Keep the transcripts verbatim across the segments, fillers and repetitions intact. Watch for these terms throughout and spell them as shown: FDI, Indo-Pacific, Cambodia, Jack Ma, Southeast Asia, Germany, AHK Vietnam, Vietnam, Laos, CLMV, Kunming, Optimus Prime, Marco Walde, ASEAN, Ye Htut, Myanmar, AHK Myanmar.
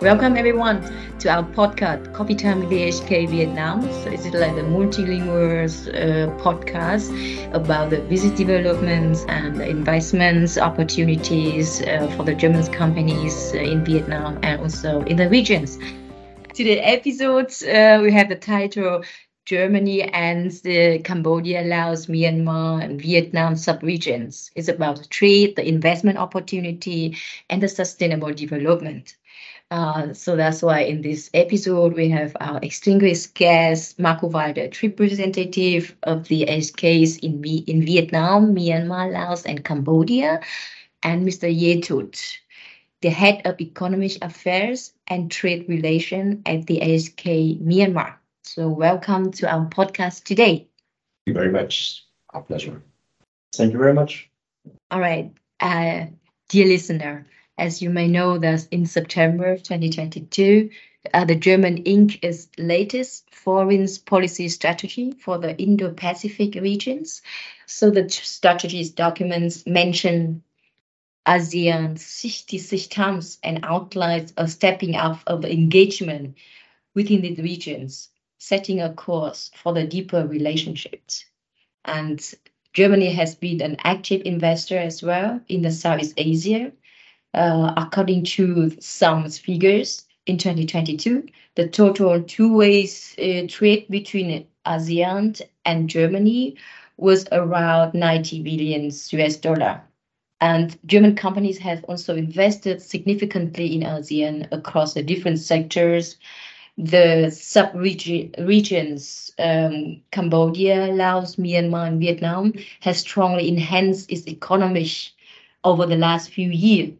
Welcome everyone to our podcast, Coffee Time with A H K Vietnam. So it's like a multilingual uh, podcast about the business developments and the investments opportunities uh, for the German companies in Vietnam and also in the regions. Today's episode, uh, we have the title Germany and the Cambodia, Laos, Myanmar, and Vietnam sub-regions. It's about trade, the investment opportunity, and the sustainable development. Uh, so that's why in this episode, we have our distinguished guest, Marco Walde, representative of the A H Ks in, v- in Vietnam, Myanmar, Laos, and Cambodia, and Mister Ye Htut, the head of economic affairs and trade relations at the A H K Myanmar. So welcome to our podcast today. Thank you very much. Our pleasure. Thank you very much. All right. Uh, dear listener, as you may know, that in September twenty twenty-two, uh, the German Inc is latest foreign policy strategy for the Indo-Pacific regions. So the strategy documents mention ASEAN sixty-six times and outlines a stepping up of engagement within the regions, setting a course for the deeper relationships. And Germany has been an active investor as well in the Southeast Asia. Uh, according to some figures, in twenty twenty-two, the total two-way uh, trade between ASEAN and Germany was around ninety billion U S dollars. And German companies have also invested significantly in ASEAN across the different sectors. The sub-regions, um, Cambodia, Laos, Myanmar, and Vietnam, has strongly enhanced its economy over the last few years.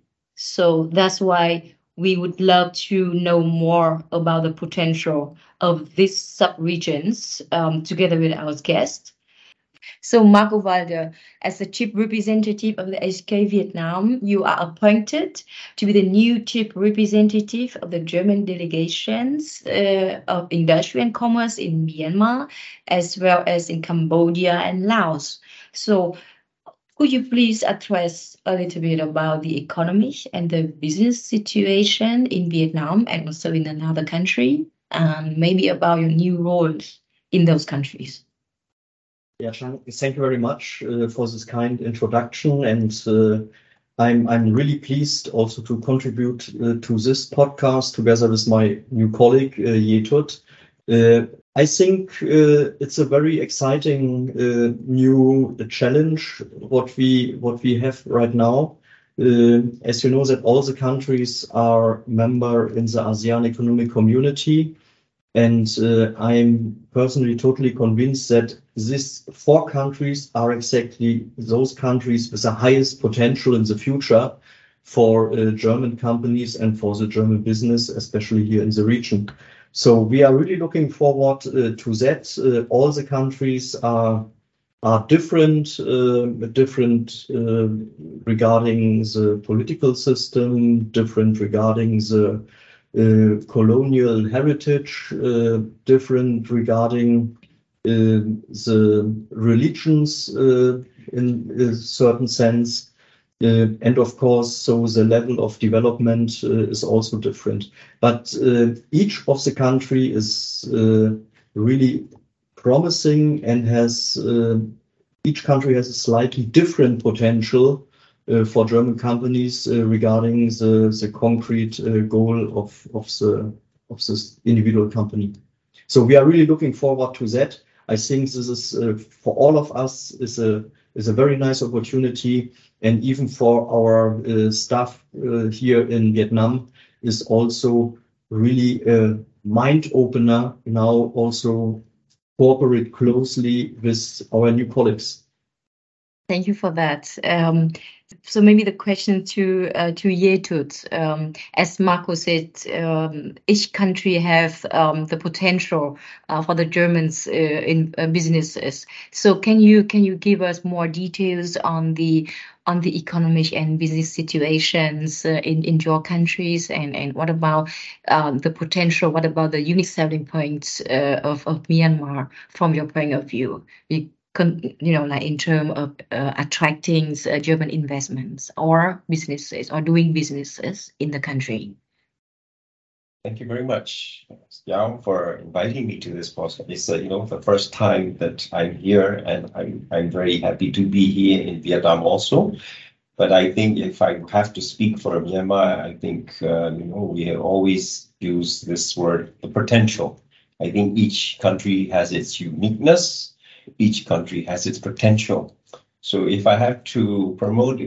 So that's why we would love to know more about the potential of these sub-regions um, together with our guest. So Marco Walde, as the chief representative of the A H K Vietnam, you are appointed to be the new chief representative of the German delegations uh, of industry and commerce in Myanmar, as well as in Cambodia and Laos. So could you please address a little bit about the economy and the business situation in Vietnam and also in another country, and maybe about your new roles in those countries? Yeah, thank you very much uh, for this kind introduction, and uh, I'm I'm really pleased also to contribute uh, to this podcast together with my new colleague uh, Ye Htut. Uh, I think uh, it's a very exciting uh, new challenge what we what we have right now. Uh, as you know, that all the countries are member in the ASEAN Economic Community, and uh, I'm personally totally convinced that these four countries are exactly those countries with the highest potential in the future for uh, German companies and for the German business, especially here in the region. So we are really looking forward uh, to that. Uh, all the countries are are different, uh, different uh, regarding the political system, different regarding the uh, colonial heritage, uh, different regarding uh, the religions uh, in a certain sense. Uh, and of course, so the level of development uh, is also different. But uh, each of the country is uh, really promising and has uh, each country has a slightly different potential uh, for German companies uh, regarding the, the concrete uh, goal of of the of this individual company. So we are really looking forward to that. I think this is uh, for all of us is a is a very nice opportunity, and even for our uh, staff uh, here in Vietnam is also really a mind opener now, also cooperate closely with our new colleagues. Thank you for that. Um, so maybe the question to uh, to Ye Htut, um, as Marco said, um, each country have um, the potential uh, for the Germans uh, in uh, businesses. So can you can you give us more details on the on the economic and business situations uh, in in your countries, and and what about um, the potential? What about the unique selling points uh, of of Myanmar from your point of view? You, Con, you know, like in terms of uh, attracting uh, German investments or businesses or doing businesses in the country? Thank you very much, Yao, for inviting me to this podcast. It's uh, you know the first time that I'm here, and I'm I'm very happy to be here in Vietnam also. But I think if I have to speak for Myanmar, I think uh, you know we have always used this word, the potential. I think each country has its uniqueness. Each country has its potential. So if I have to promote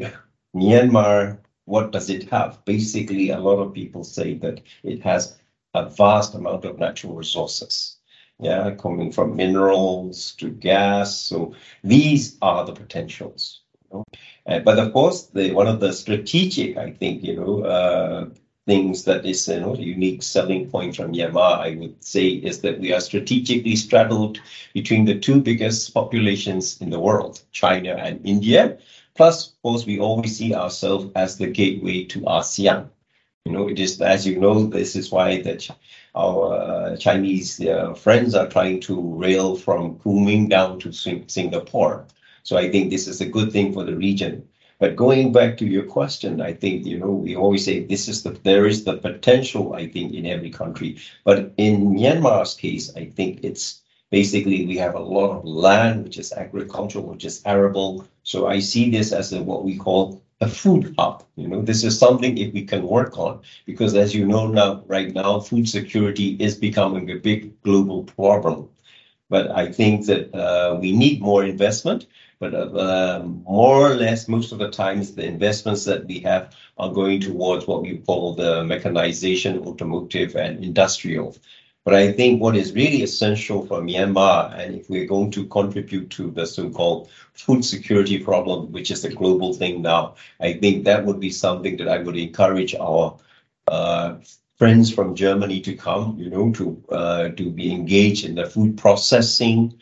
Myanmar, what does it have? Basically, a lot of people say that it has a vast amount of natural resources, yeah, coming from minerals to gas. So these are the potentials. You know? uh, but of course, the, one of the strategic, I think, you know, uh, things that is a you know, unique selling point from Myanmar, I would say, is that we are strategically straddled between the two biggest populations in the world, China and India. Plus, of course, we always see ourselves as the gateway to ASEAN. You know, it is, as you know, this is why that our uh, Chinese uh, friends are trying to rail from Kunming down to Sing- Singapore. So I think this is a good thing for the region. But going back to your question, I think, you know, we always say this is the, there is the potential, I think, in every country. But in Myanmar's case, I think it's basically, we have a lot of land, which is agricultural, which is arable. So I see this as a, what we call a food hub. You know, this is something if we can work on, because as you know now, right now, food security is becoming a big global problem. But I think that uh, we need more investment. But uh, more or less, most of the times, the investments that we have are going towards what we call the mechanization, automotive, and industrial. But I think what is really essential for Myanmar, and if we're going to contribute to the so-called food security problem, which is a global thing now, I think that would be something that I would encourage our uh, friends from Germany to come, you know, to uh, to be engaged in the food processing,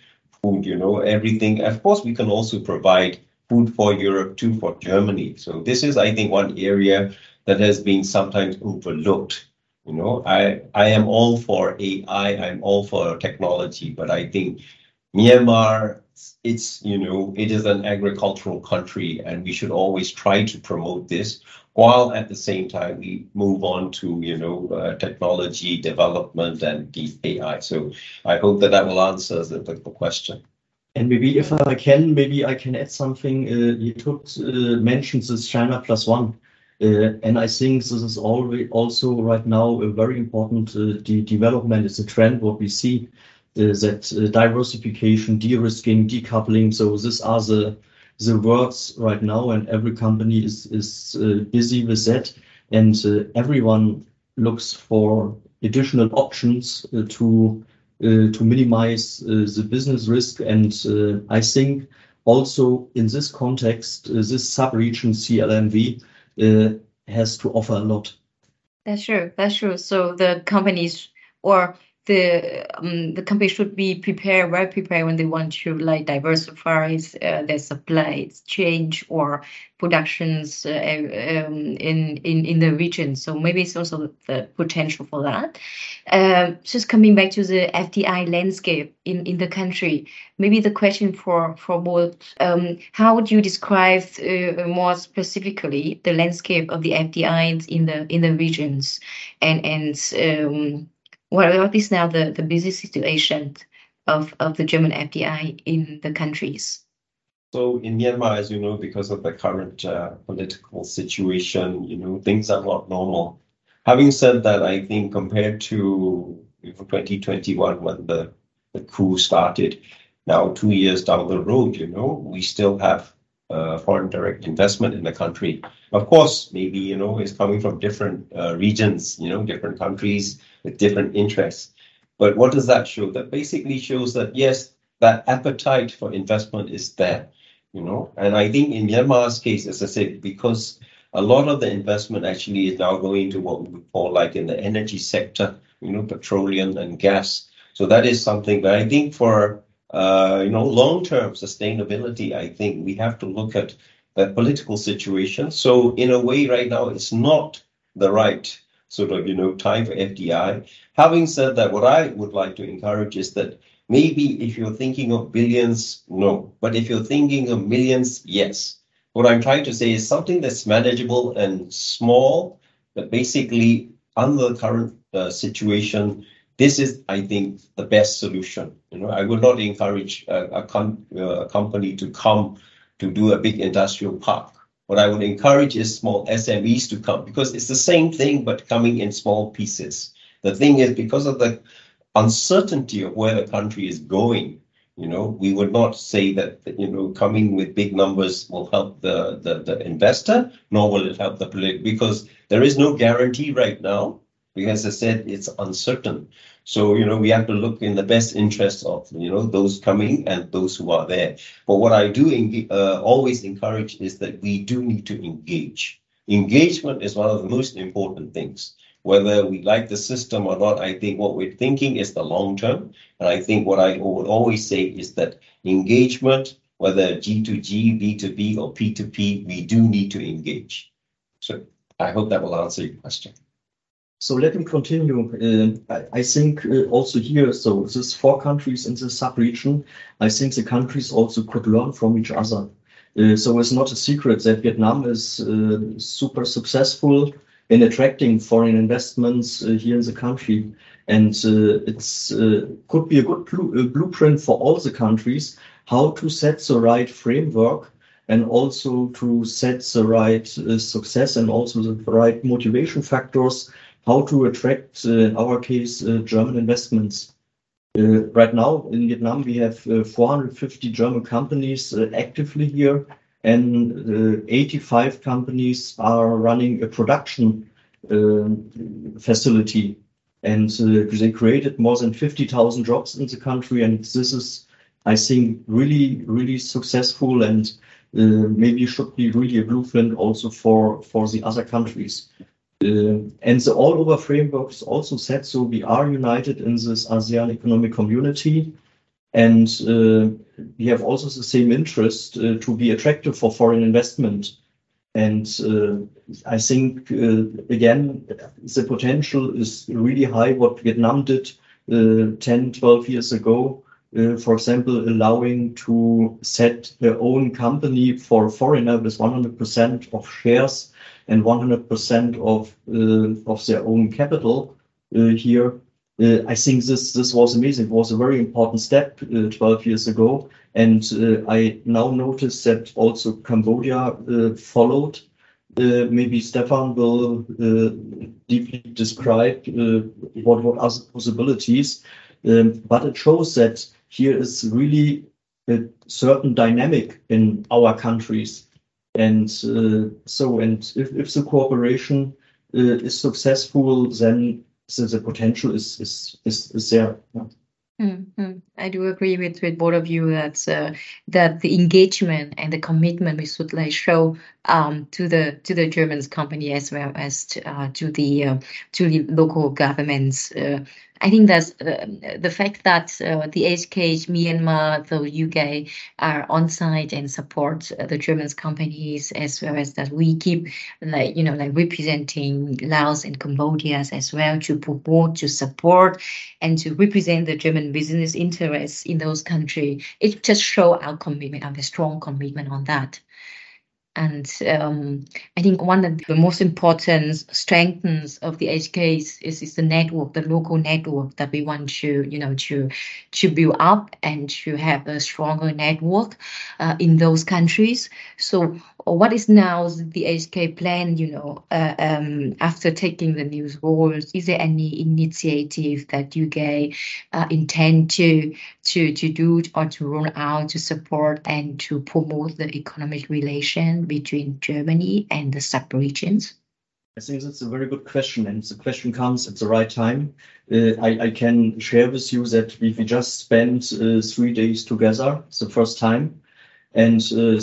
food, you know, everything. Of course, we can also provide food for Europe too, for Germany. So this is, I think, one area that has been sometimes overlooked. You know, I, I am all for A I, I'm all for technology, but I think Myanmar, it's, you know, it is an agricultural country, and we should always try to promote this while at the same time we move on to, you know, uh, technology development and the A I. So I hope that that will answer the, the question. And maybe if I can, maybe I can add something. Uh, you took, uh, mentioned this China plus one. Uh, and I think this is already also right now a very important uh, de- development. It's a trend what we see uh, that uh, diversification, de-risking, decoupling. So these are the the words right now, and every company is is uh, busy with that, and uh, everyone looks for additional options uh, to uh, to minimize uh, the business risk. And uh, I think also in this context, uh, this sub-region C L M V. Uh, has to offer a lot. That's true. That's true. So the companies or the um, the company should be prepared, well prepared when they want to like diversify uh, their supply chain or productions uh, um, in in in the region. So maybe it's also the potential for that. Uh, just coming back to the F D I landscape in, in the country, maybe the question for for both, um, how would you describe uh, more specifically the landscape of the F D Is in the in the regions, and and um, what is now the the busy situation of of the German F D I in the countries? So in Myanmar, as you know, because of the current uh, political situation, you know, things are not normal. Having said that, I think compared to twenty twenty-one, when the, the coup started, now two years down the road, you know, we still have uh, foreign direct investment in the country. Of course, maybe, you know, it's coming from different uh, regions, you know, different countries with different interests. But what does that show? That basically shows that, yes, that appetite for investment is there. You know, and I think in Myanmar's case, as I said, because a lot of the investment actually is now going to what we would call like in the energy sector, you know, petroleum and gas. So that is something that I think for, uh, you know, long-term sustainability, I think we have to look at the political situation. So in a way right now, it's not the right sort of, you know, time for F D I. Having said that, what I would like to encourage is that maybe if you're thinking of billions, no. But if you're thinking of millions, yes. What I'm trying to say is something that's manageable and small, that basically under the current uh, situation, this is, I think, the best solution. You know, I would not encourage uh, a, com uh, a company to come to do a big industrial park. What I would encourage is small S M Es to come, because it's the same thing, but coming in small pieces. The thing is, because of the uncertainty of where the country is going, you know, we would not say that, you know, coming with big numbers will help the, the, the investor, nor will it help the political, because there is no guarantee right now. Because as I said, it's uncertain. So, you know, we have to look in the best interests of, you know, those coming and those who are there. But what I do engage, uh, always encourage is that we do need to engage. Engagement is one of the most important things. Whether we like the system or not, I think what we're thinking is the long term. And I think what I would always say is that engagement, whether G to G, B to B or P to P, we do need to engage. So I hope that will answer your question. So let me continue. Uh, I, I think uh, also here, so these four countries in the sub-region, I think the countries also could learn from each other. Uh, so it's not a secret that Vietnam is uh, super successful in attracting foreign investments uh, here in the country. And uh, it's uh, could be a good blu- a blueprint for all the countries, how to set the right framework and also to set the right uh, success and also the right motivation factors, how to attract, uh, in our case, uh, German investments. Uh, right now in Vietnam, we have uh, four hundred fifty German companies uh, actively here, and uh, eighty-five companies are running a production uh, facility. And uh, they created more than fifty thousand jobs in the country. And this is, I think, really, really successful, and uh, maybe should be really a blueprint also for, for the other countries. Uh, and the all-over framework is also set, so we are united in this ASEAN economic community, and uh, we have also the same interest uh, to be attractive for foreign investment. And uh, I think, uh, again, the potential is really high, what Vietnam did uh, ten, twelve years ago, uh, for example, allowing to set their own company for a foreigner with one hundred percent of shares and one hundred percent of uh, of their own capital uh, here. Uh, I think this this was amazing. It was a very important step uh, twelve years ago. And uh, I now notice that also Cambodia uh, followed. Uh, maybe Stefan will uh, deeply describe uh, what, what are the possibilities. Um, but it shows that here is really a certain dynamic in our countries. And uh, so, and if, if the cooperation uh, is successful, then so the potential is is is, is there. Yeah. Mm-hmm. I do agree with, with both of you that uh, that the engagement and the commitment we should like show um, to the to the German company as well as to, uh, to the uh, to the local governments. Uh, I think that's uh, the fact that uh, the A H K Myanmar, the U K are on site and support uh, the German companies, as well as that we keep like, you know, like representing Laos and Cambodia as well to promote, to support and to represent the German business interests in those countries. It just shows our commitment, our strong commitment on that. And um, I think one of the most important strengths of the A H K is, is the network, the local network that we want to, you know, to to build up and to have a stronger network uh, in those countries. So what is now the A H K plan, you know, uh, um, after taking the new role? Is there any initiative that you guys uh, intend to, to, to do or to roll out to support and to promote the economic relations between Germany and the sub-regions? I think that's a very good question, and the question comes at the right time. Uh, I, I can share with you that we, we just spent uh, three days together, the first time, and uh,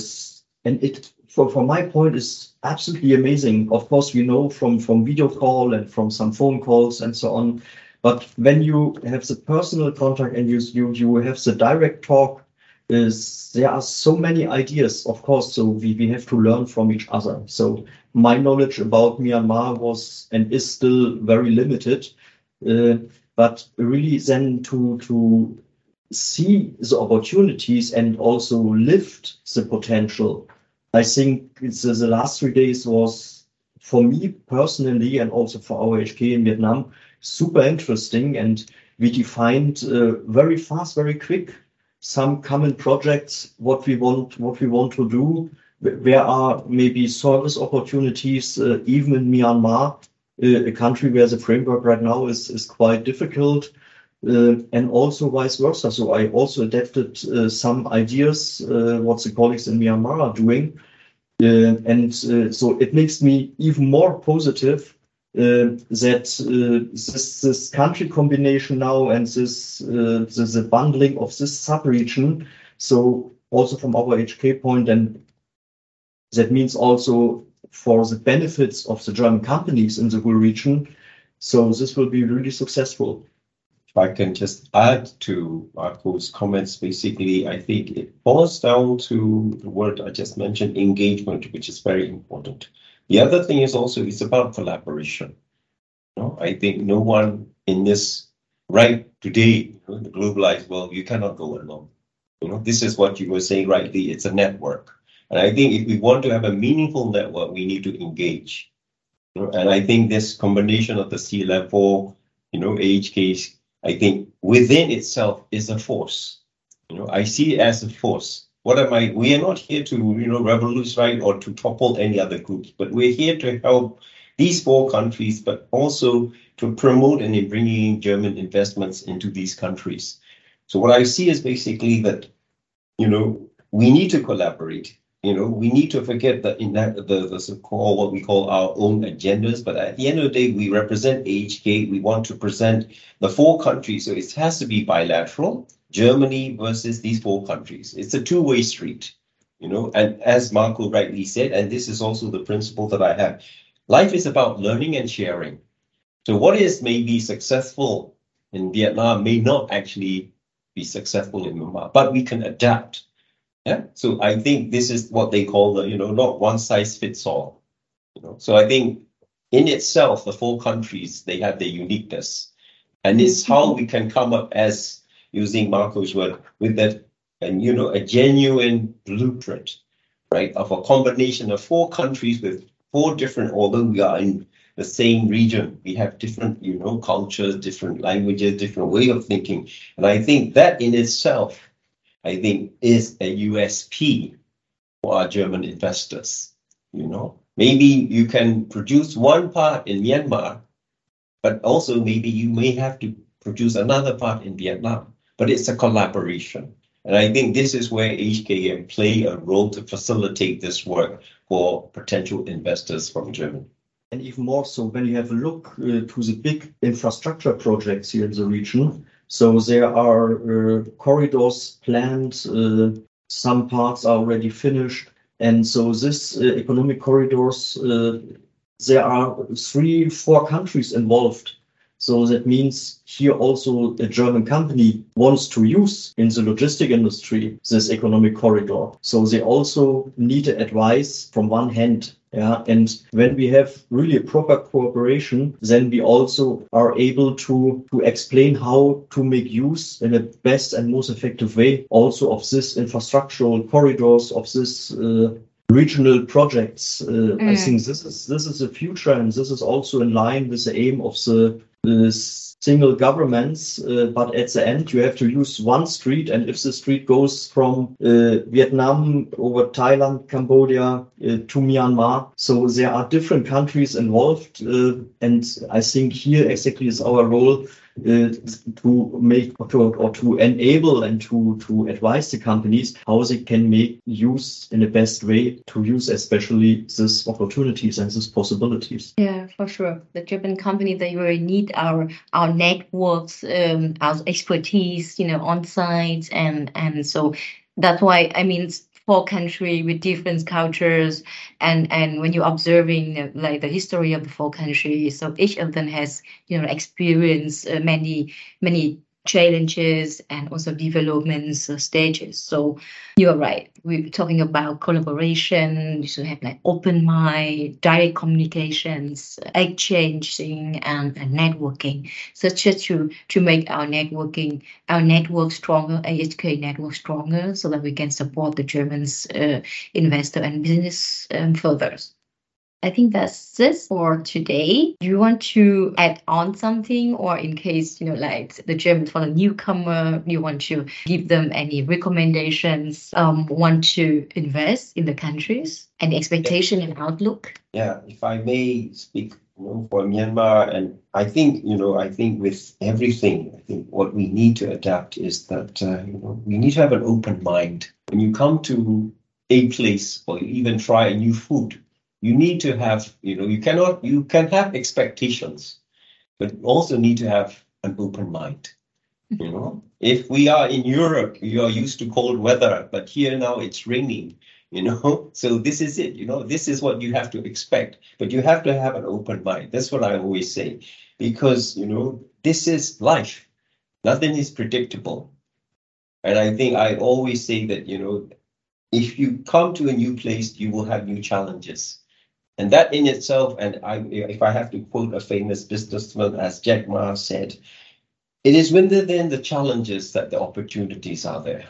and it, for, from my point, is absolutely amazing. Of course, we know from, from video call and from some phone calls and so on, but when you have the personal contact and you you, you have the direct talk, is there are so many ideas, of course, so we, we have to learn from each other. So my knowledge about Myanmar was and is still very limited, uh, but really then to to see the opportunities and also lift the potential. I think it's, uh, the last three days was for me personally, and also for A H K in Vietnam, super interesting. And we defined uh, very fast, very quick, some common projects, what we want, what we want to do. There are maybe service opportunities, uh, even in Myanmar, uh, a country where the framework right now is, is quite difficult, uh, and also vice versa. So I also adapted uh, some ideas, uh, what the colleagues in Myanmar are doing. Uh, and uh, so it makes me even more positive uh, that uh, this, this country combination now and this uh, the, the bundling of this sub-region, so also from our H K point, and that means also for the benefits of the German companies in the whole region. So this will be really successful. If I can just add to Marco's comments, basically, I think it boils down to the word I just mentioned, engagement, which is very important. The other thing is also it's about collaboration. You know, I think no one in this right today, you know, in the globalized world, you cannot go alone. You know, this is what you were saying rightly. It's a network. And I think if we want to have a meaningful network, we need to engage. You know, and I think this combination of the C level, you know, A H Ks, I think within itself is a force. You know, I see it as a force. What am I? We are not here to, you know, revolutionize or to topple any other groups, but we're here to help these four countries, but also to promote and in bringing German investments into these countries. So what I see is basically that, you know, we need to collaborate. You know, we need to forget that in that the, the so-called what we call our own agendas. But at the end of the day, we represent A H K. We want to present the four countries. So it has to be bilateral, Germany versus these four countries. It's a two-way street, you know, and as Marco rightly said, and this is also the principle that I have. Life is about learning and sharing. So what is maybe successful in Vietnam may not actually be successful in Myanmar, but we can adapt. Yeah. So I think this is what they call the, you know, not one size fits all. You know, so I think in itself, the four countries, they have their uniqueness. And it's how we can come up as, using Marco's word, with that, and, you know, a genuine blueprint, right, of a combination of four countries with four different, although we are in the same region, we have different, you know, cultures, different languages, different way of thinking. And I think that in itself, I think, is a U S P for our German investors. You know, maybe you can produce one part in Myanmar, but also maybe you may have to produce another part in Vietnam, but it's a collaboration. And I think this is where A H K can play a role to facilitate this work for potential investors from Germany. And even more so when you have a look uh, to the big infrastructure projects here in the region. So there are uh, corridors planned, uh, some parts are already finished. And so this uh, economic corridors, uh, there are three, four countries involved. So that means here also a German company wants to use in the logistic industry this economic corridor. So they also need advice from one hand. Yeah, and when we have really a proper cooperation, then we also are able to, to explain how to make use in the best and most effective way also of this infrastructural corridors, of this uh, regional projects. Uh, mm. I think this is this is the future, and this is also in line with the aim of the uh, single governments. Uh, but at the end, you have to use one street, and if the street goes from uh, Vietnam over Thailand, Cambodia uh, to Myanmar, so there are different countries involved, uh, and I think here exactly is our role uh, to make or to, or to enable and to to advise the companies how they can make use in the best way to use especially these opportunities and these possibilities. Yeah, for sure. The German company, they really need our our networks, um, our expertise, you know, on site, and and so that's why, I mean, it's four countries with different cultures, and and when you're observing uh, like the history of the four countries, so each of them has, you know, experienced uh, many many challenges and also developments uh, stages. So you're right. We're talking about collaboration. You should have like open mind, direct communications, exchanging, and, and networking, such as to to make our networking, our network stronger, A H K network stronger, so that we can support the Germans' uh, investor and business um, further. I think that's it for today. Do you want to add on something, or in case, you know, like the German for the newcomer, you want to give them any recommendations, um, want to invest in the countries, any expectation and outlook? Yeah, if I may speak for Myanmar, and I think, you know, I think with everything, I think what we need to adapt is that, uh, you know, we need to have an open mind. When you come to a place or even try a new food, you need to have, you know, you cannot, you can have expectations, but you also need to have an open mind. You know, if we are in Europe, you are used to cold weather, but here now it's raining, you know, so this is it, you know, this is what you have to expect, but you have to have an open mind. That's what I always say, because, you know, this is life. Nothing is predictable. And I think I always say that, you know, if you come to a new place, you will have new challenges. And that in itself, and I, if I have to quote a famous businessman as Jack Ma said, it is within the challenges that the opportunities are there.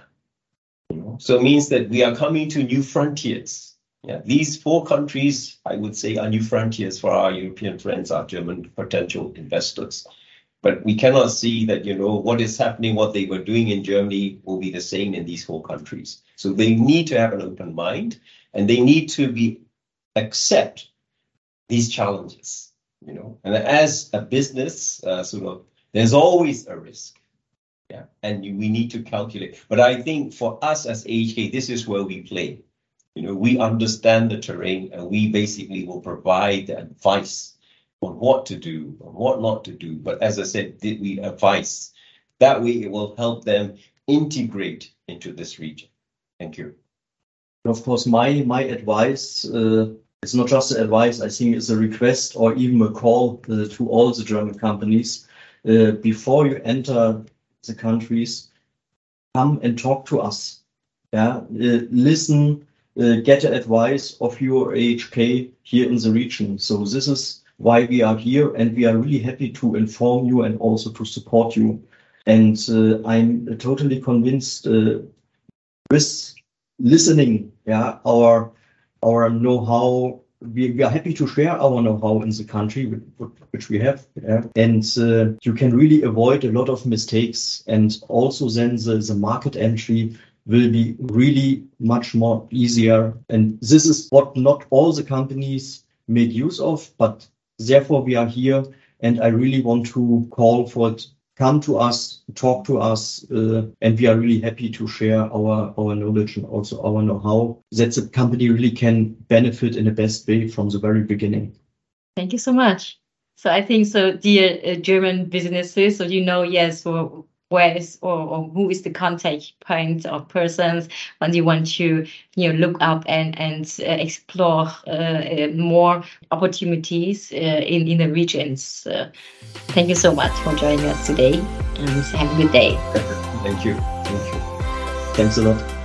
You know? So it means that we are coming to new frontiers. Yeah, these four countries, I would say, are new frontiers for our European friends, our German potential investors. But we cannot see that, you know, what is happening, what they were doing in Germany will be the same in these four countries. So they need to have an open mind, and they need to be accept these challenges, you know. And as a business, uh, sort of, there's always a risk. Yeah. And we need to calculate. But I think for us as A H K, this is where we play. You know, we understand the terrain, and we basically will provide the advice on what to do, on what not to do. But as I said, did we advise? That way it will help them integrate into this region. Thank you. And of course, my my advice, uh, it's not just advice, I think it's a request or even a call uh, to all the German companies. Uh, before you enter the countries, come and talk to us. Yeah, uh, listen, uh, get advice of your A H K here in the region. So this is why we are here, and we are really happy to inform you and also to support you. And uh, I'm totally convinced uh, with listening, yeah, our our know-how. We, we are happy to share our know-how in the country, which we have, yeah. And uh, you can really avoid a lot of mistakes. And also then the, the market entry will be really much more easier. And this is what not all the companies made use of, but therefore, we are here, and I really want to call for it. Come to us, talk to us, uh, and we are really happy to share our, our knowledge and also our know-how, that the company really can benefit in the best way from the very beginning. Thank you so much. So I think, so dear uh, German businesses, so you know, yes, or where is or, or who is the contact point of persons when you want to, you know, look up and and uh, explore uh, uh, more opportunities uh, in in the regions. Uh, thank you so much for joining us today, and have a good day. Thank you. Thank you. Thanks a lot.